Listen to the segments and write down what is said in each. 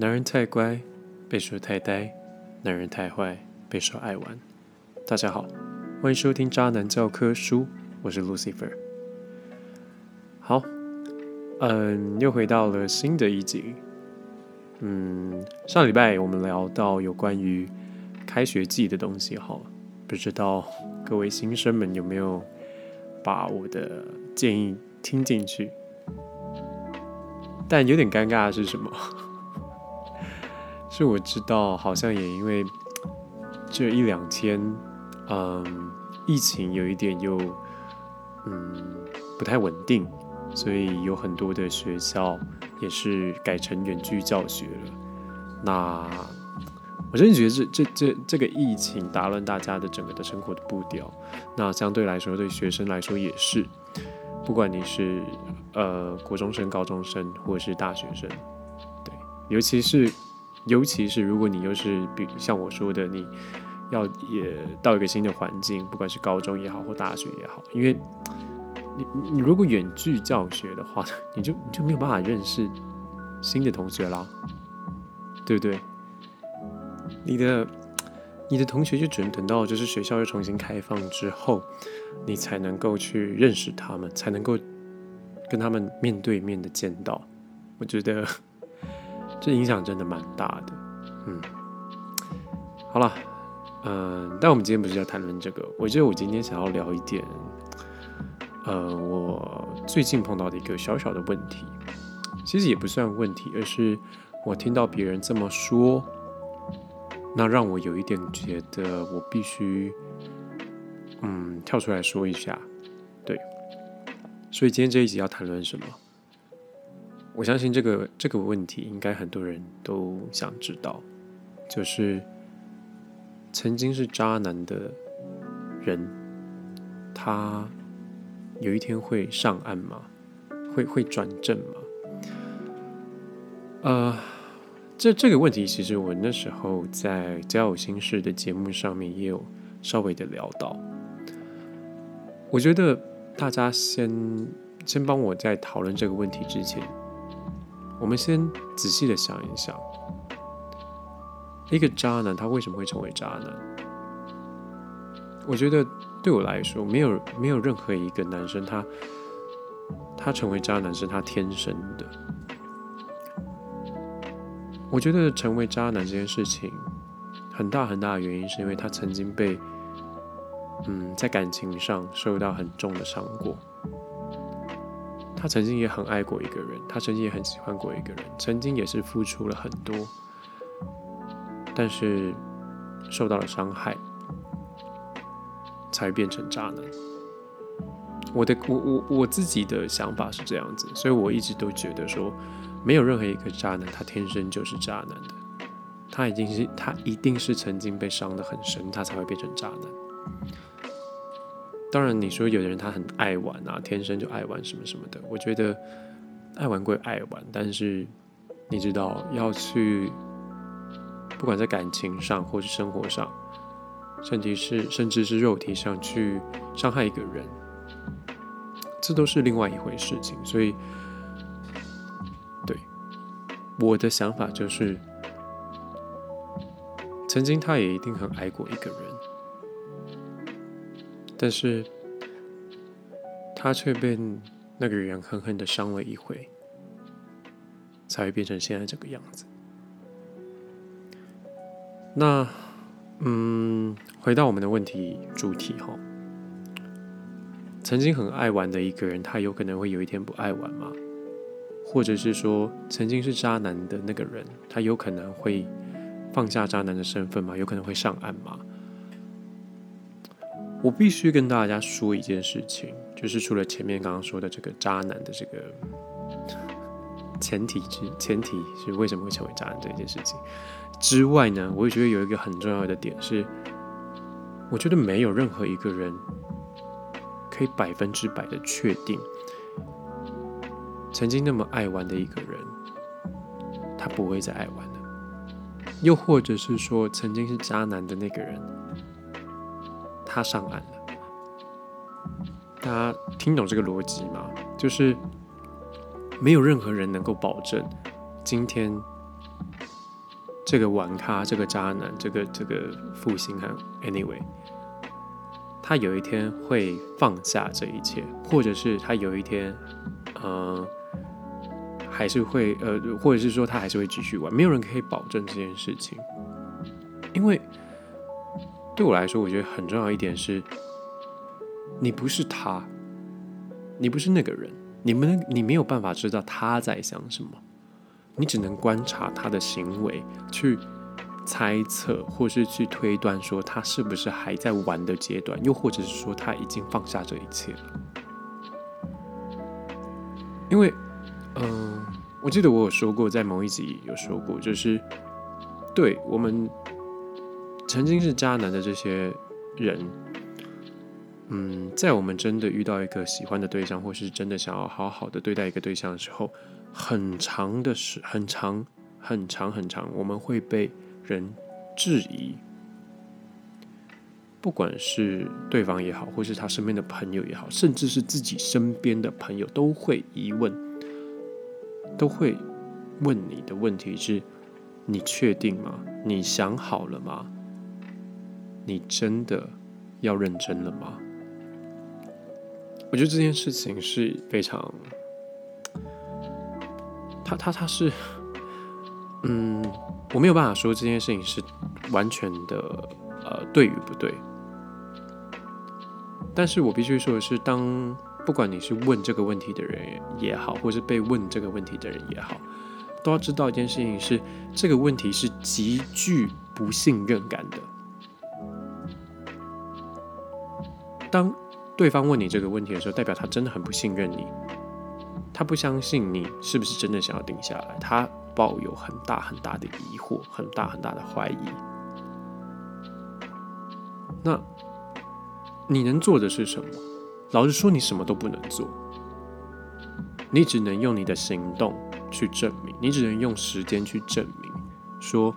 男人太乖被说太呆，男人太坏被说爱玩。大家好，欢迎收听渣男教科书，我是 Lucifer。 好，又回到了新的一集。上礼拜我们聊到有关于开学季的东西，好了，不知道各位新生们有没有把我的建议听进去？但有点尴尬的是什么？是我知道好像也因为这一两天疫情有一点又不太稳定，所以有很多的学校也是改成远距教学了。那我真的觉得这个疫情打乱大家的整个的生活的步调，那相对来说对学生来说也是，不管你是国中生、高中生或者是大学生，对，尤其是如果你又是比像我说的，你要也到一个新的环境，不管是高中也好或大学也好，因为你如果远距教学的话，你就没有办法认识新的同学啦，对不对？你的同学就只能等到就是学校又重新开放之后，你才能够去认识他们，才能够跟他们面对面的见到。我觉得这影响真的蛮大的。好了，但我们今天不是要谈论这个，我觉得我今天想要聊一点我最近碰到的一个小小的问题，其实也不算问题，而是我听到别人这么说，那让我有一点觉得我必须跳出来说一下。对，所以今天这一集要谈论什么？我相信这个问题应该很多人都想知道，就是曾经是渣男的人，他有一天会上岸吗？会转正吗？这个问题其实我那时候在交友心事的节目上面也有稍微的聊到。我觉得大家先帮我在讨论这个问题之前，我们先仔细的想一想，一个渣男他为什么会成为渣男？我觉得对我来说，没有任何一个男生他成为渣男是他天生的。我觉得成为渣男这件事情，很大很大的原因是因为他曾经被在感情上受到很重的伤过。他曾经也很爱过一个人，他曾经也很喜欢过一个人，曾经也是付出了很多，但是受到了伤害，才变成渣男。我自己的想法是这样子，所以我一直都觉得说，没有任何一个渣男他天生就是渣男的，他一定是曾经被伤得很深，他才会变成渣男。当然你说有的人他很爱玩啊，天生就爱玩什么什么的，我觉得爱玩归爱玩，但是你知道要去，不管在感情上或是生活上，甚至是肉体上去伤害一个人，这都是另外一回事情。所以对，我的想法就是，曾经他也一定很爱过一个人，但是他却被那个人狠狠的伤了一回，才会变成现在这个样子。那回到我们的问题主题哈，曾经很爱玩的一个人，他有可能会有一天不爱玩吗？或者是说，曾经是渣男的那个人，他有可能会放下渣男的身份吗？有可能会上岸吗？我必须跟大家说一件事情，就是除了前面刚刚说的这个渣男的这个前提是为什么会成为渣男这件事情之外呢，我也觉得有一个很重要的点是，我觉得没有任何一个人可以100%的确定，曾经那么爱玩的一个人，他不会再爱玩了。又或者是说，曾经是渣男的那个人，他上岸了。大家听懂这个逻辑吗？就是没有任何人能够保证今天这个玩咖，这个渣男，这个负心汉 ，anyway， 他有一天会放下这一切，或者是他有一天，还是会或者是说他还是会继续玩，没有人可以保证这件事情。因为对我来说，我觉得很重要一点是，你不是他，你不是那个人，你没有办法知道他在想什么，你只能观察他的行为，去猜测或是去推断说他是不是还在玩的阶段，又或者是说他已经放下这一切了。因为我记得我有说过，在某一集有说过，就是对我们曾经是渣男的这些人，在我们真的遇到一个喜欢的对象，或是真的想要好好的对待一个对象的时候，很长，我们会被人质疑，不管是对方也好，或是他身边的朋友也好，甚至是自己身边的朋友都会疑问。都会问你的问题是：你确定吗？你想好了吗？你真的要认真了吗？我觉得这件事情是非常，他是，我没有办法说这件事情是完全的对与不对，但是我必须说的是，不管你是问这个问题的人也好，或是被问这个问题的人也好，都要知道一件事情是，这个问题是极具不信任感的。当对方问你这个问题的时候，代表他真的很不信任你，他不相信你是不是真的想要定下来，他抱有很大很大的疑惑，很大很大的怀疑。那你能做的是什么？老实说，你什么都不能做，你只能用你的行动去证明，你只能用时间去证明，说，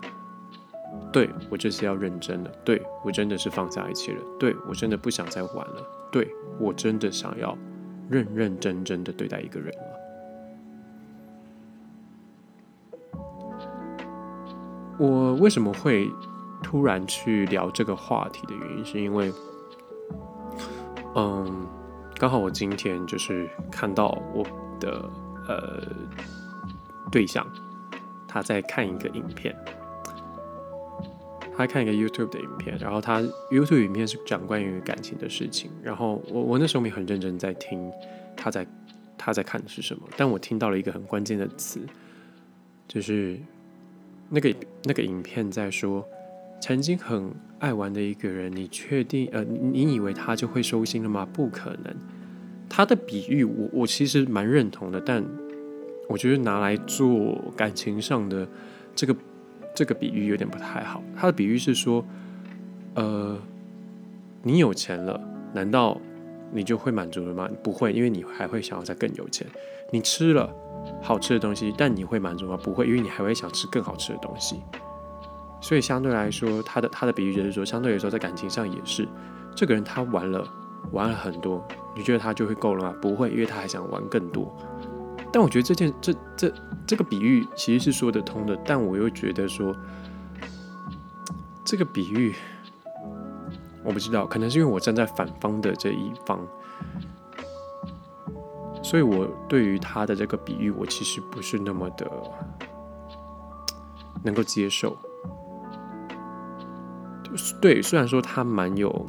对，我这次要认真了，对，我真的是放下一切了，对，我真的不想再玩了，对，我真的想要认认真真的对待一个人了。我为什么会突然去聊这个话题的原因，是因为刚好我今天就是看到我的对象，他在看一个影片，他看一个 YouTube 的影片，然后他 YouTube 影片是讲关于感情的事情，然后我那时候没很认真在听他在看的是什么，但我听到了一个很关键的词，就是那个影片在说，曾经很爱玩的一个人，你确定你以为他就会收心了吗？不可能。他的比喻我其实蛮认同的，但我觉得拿来做感情上的这个比喻有点不太好。他的比喻是说，你有钱了，难道你就会满足了吗？不会，因为你还会想要再更有钱。你吃了好吃的东西，但你会满足吗？不会，因为你还会想吃更好吃的东西。所以相对来说，他的比喻就是说，相对来说在感情上也是，这个人他玩了很多，你觉得他就会够了吗？不会，因为他还想玩更多。但我觉得这个比喻其实是说得通的，但我又觉得说，这个比喻我不知道，可能是因为我站在反方的这一方，所以我对于他的这个比喻，我其实不是那么的能够接受。对，虽然说他蛮有，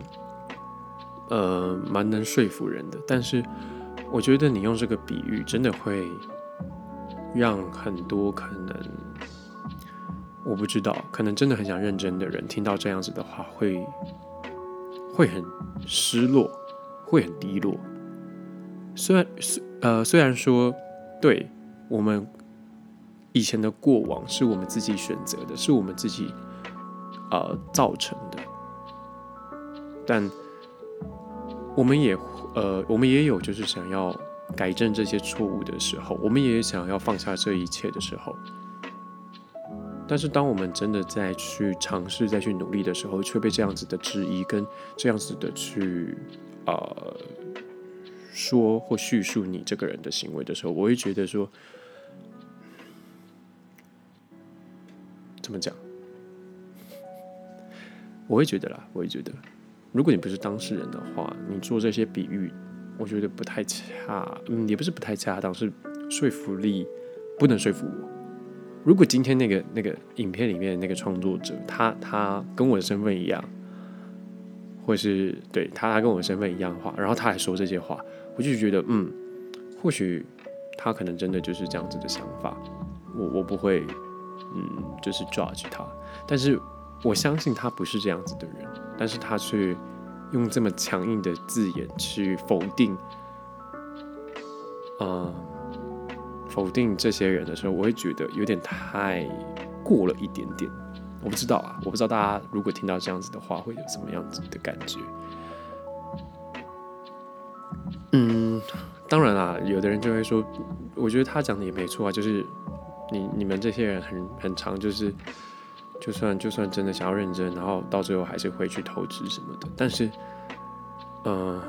蛮能说服人的，但是我觉得你用这个比喻，真的会让很多可能我不知道，可能真的很想认真的人听到这样子的话，会很失落，会很低落。虽然说，对我们以前的过往是我们自己选择的，是我们自己。造成的，但我们也有就是想要改正这些错误的时候，我们也想要放下这一切的时候，但是当我们真的再去尝试、再去努力的时候，却被这样子的质疑跟这样子的去说或叙述你这个人的行为的时候，我会觉得说，怎么讲？我会觉得啦，如果你不是当事人的话，你做这些比喻，我觉得不太恰，也不是不太恰当，是说服力不能说服我。如果今天那个影片里面那个创作者，他跟我的身份一样，或是对他跟我的身份一样的话，然后他来说这些话，我就觉得或许他可能真的就是这样子的想法，我不会就是 judge 他，但是我相信他不是这样子的人，但是他却用这么强硬的字眼去否定，否定这些人的时候，我会觉得有点太过了一点点。我不知道大家如果听到这样子的话，会有什么样子的感觉？当然啦，有的人就会说，我觉得他讲的也没错啊，就是你们这些人很常就是，就算真的想要认真，然后到最后还是会去投资什么的。但是，我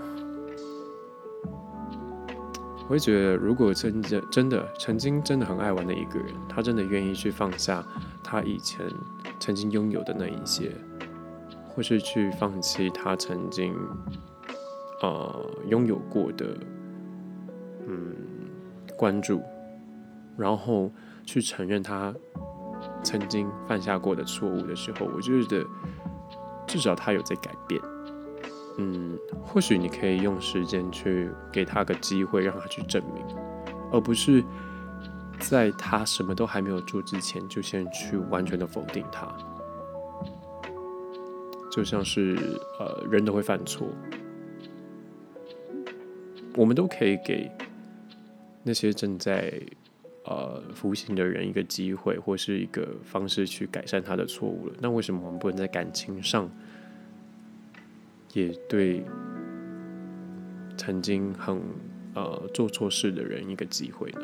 会觉得，如果曾经真的很爱玩的一个人，他真的愿意去放下他以前曾经拥有的那一些，或是去放弃他曾经拥有过的关注，然后去承认他曾经犯下过的错误的时候，我觉得至少他有在改变。或许你可以用时间去给他个机会，让他去证明，而不是在他什么都还没有做之前就先去完全的否定他。就像是人都会犯错，我们都可以给那些正在服刑的人一个机会，或是一个方式去改善他的错误了。那为什么我们不能在感情上？也对曾经很做错事的人一个机会呢？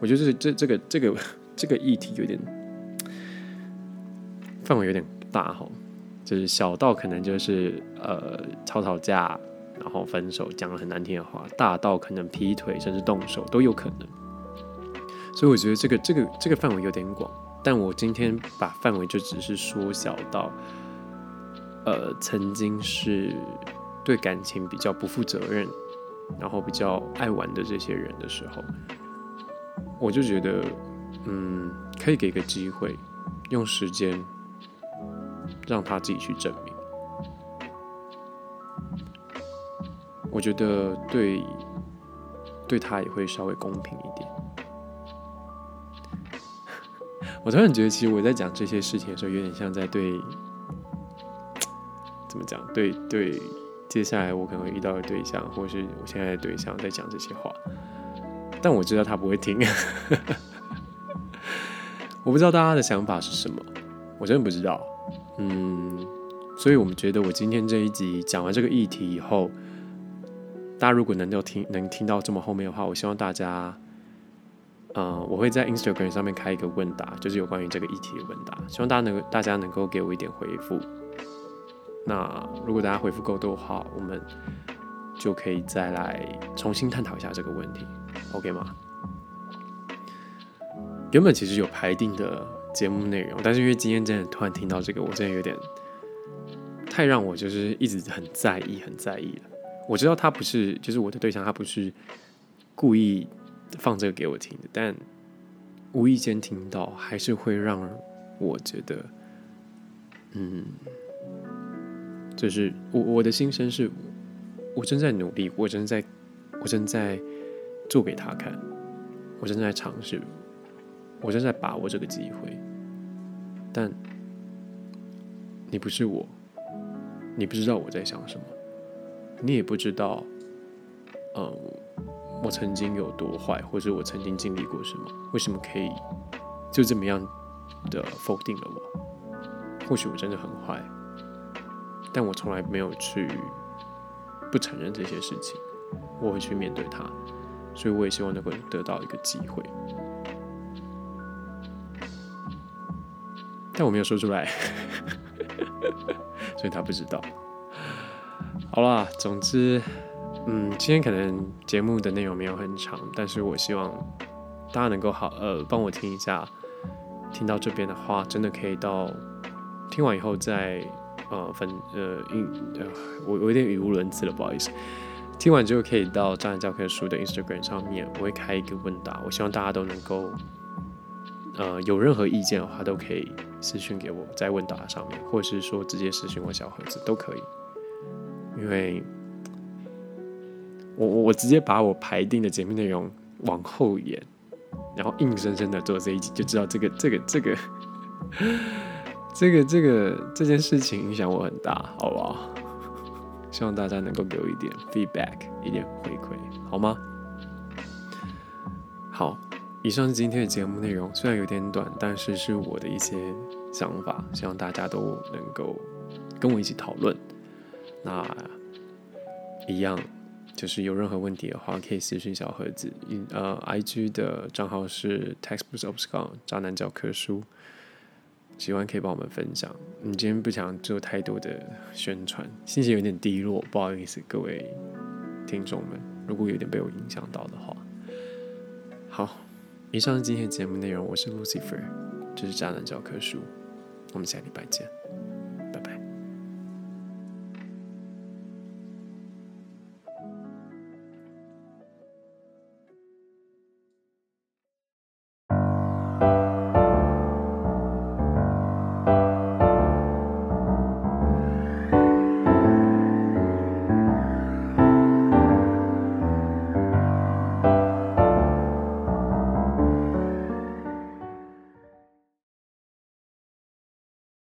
我觉得这个议题有点范围有点大哈，就是小到可能就是吵架，然后分手，讲了很难听的话；大到可能劈腿，甚至动手都有可能。所以我觉得这个范围有点广，但我今天把范围就只是缩小到。曾经是对感情比较不负责任，然后比较爱玩的这些人的时候，我就觉得，可以给个机会，用时间让他自己去证明。我觉得对他也会稍微公平一点。我突然觉得，其实我在讲这些事情的时候，有点像在对。怎么讲？对，接下来我可能会遇到的对象，或是我现在的对象在讲这些话，但我知道他不会听。我不知道大家的想法是什么，我真的不知道。所以我们觉得我今天这一集讲完这个议题以后，大家如果能听到这么后面的话，我希望大家，我会在 Instagram 上面开一个问答，就是有关于这个议题的问答，希望大家能够给我一点回复。那如果大家回复够多的话，我们就可以再来重新探讨一下这个问题 ，OK 吗？原本其实有排定的节目内容，但是因为今天真的突然听到这个，我真的有点太让我就是一直很在意了。我知道他不是，就是我的对象，他不是故意放这个给我听的，但无意间听到，还是会让我觉得，就是我的心声是，我正在努力，我正在做给他看，我正在尝试，我正在把握这个机会。但你不是我，你不知道我在想什么，你也不知道，我曾经有多坏，或者我曾经经历过什么，为什么可以就这么样的否定了我？或许我真的很坏。但我从来没有去不承认这些事情，我会去面对它，所以我也希望能够得到一个机会，但我没有说出来，所以他不知道。好啦，总之，今天可能节目的内容没有很长，但是我希望大家能够帮我听一下，听到这边的话，真的可以到听完以后再我有点语无伦次了，不好意思。听完之后可以到渣男教科书的 Instagram 上面，我会开一个问答，我希望大家都能够有任何意见的话都可以私讯给我，在问答上面，或者是说直接私讯我小盒子都可以，因为我直接把我排定的节目内容往后延，然后硬生生的做这一集，就知道这件事情影响我很大，好不好？希望大家能够给我一点 feedback， 一点回馈，好吗？好，以上是今天的节目内容，虽然有点短，但是是我的一些想法，希望大家都能够跟我一起讨论。那一样就是有任何问题的话，可以私讯小盒子。IG 的账号是 textbook of scum 渣男教科书，喜欢可以帮我们分享。我今天不想做太多的宣传，心情有点低落，不好意思各位听众们，如果有点被我影响到的话。好，以上是今天的节目内容，我是 Lucifer， 这是渣男教科书，我们下礼拜见。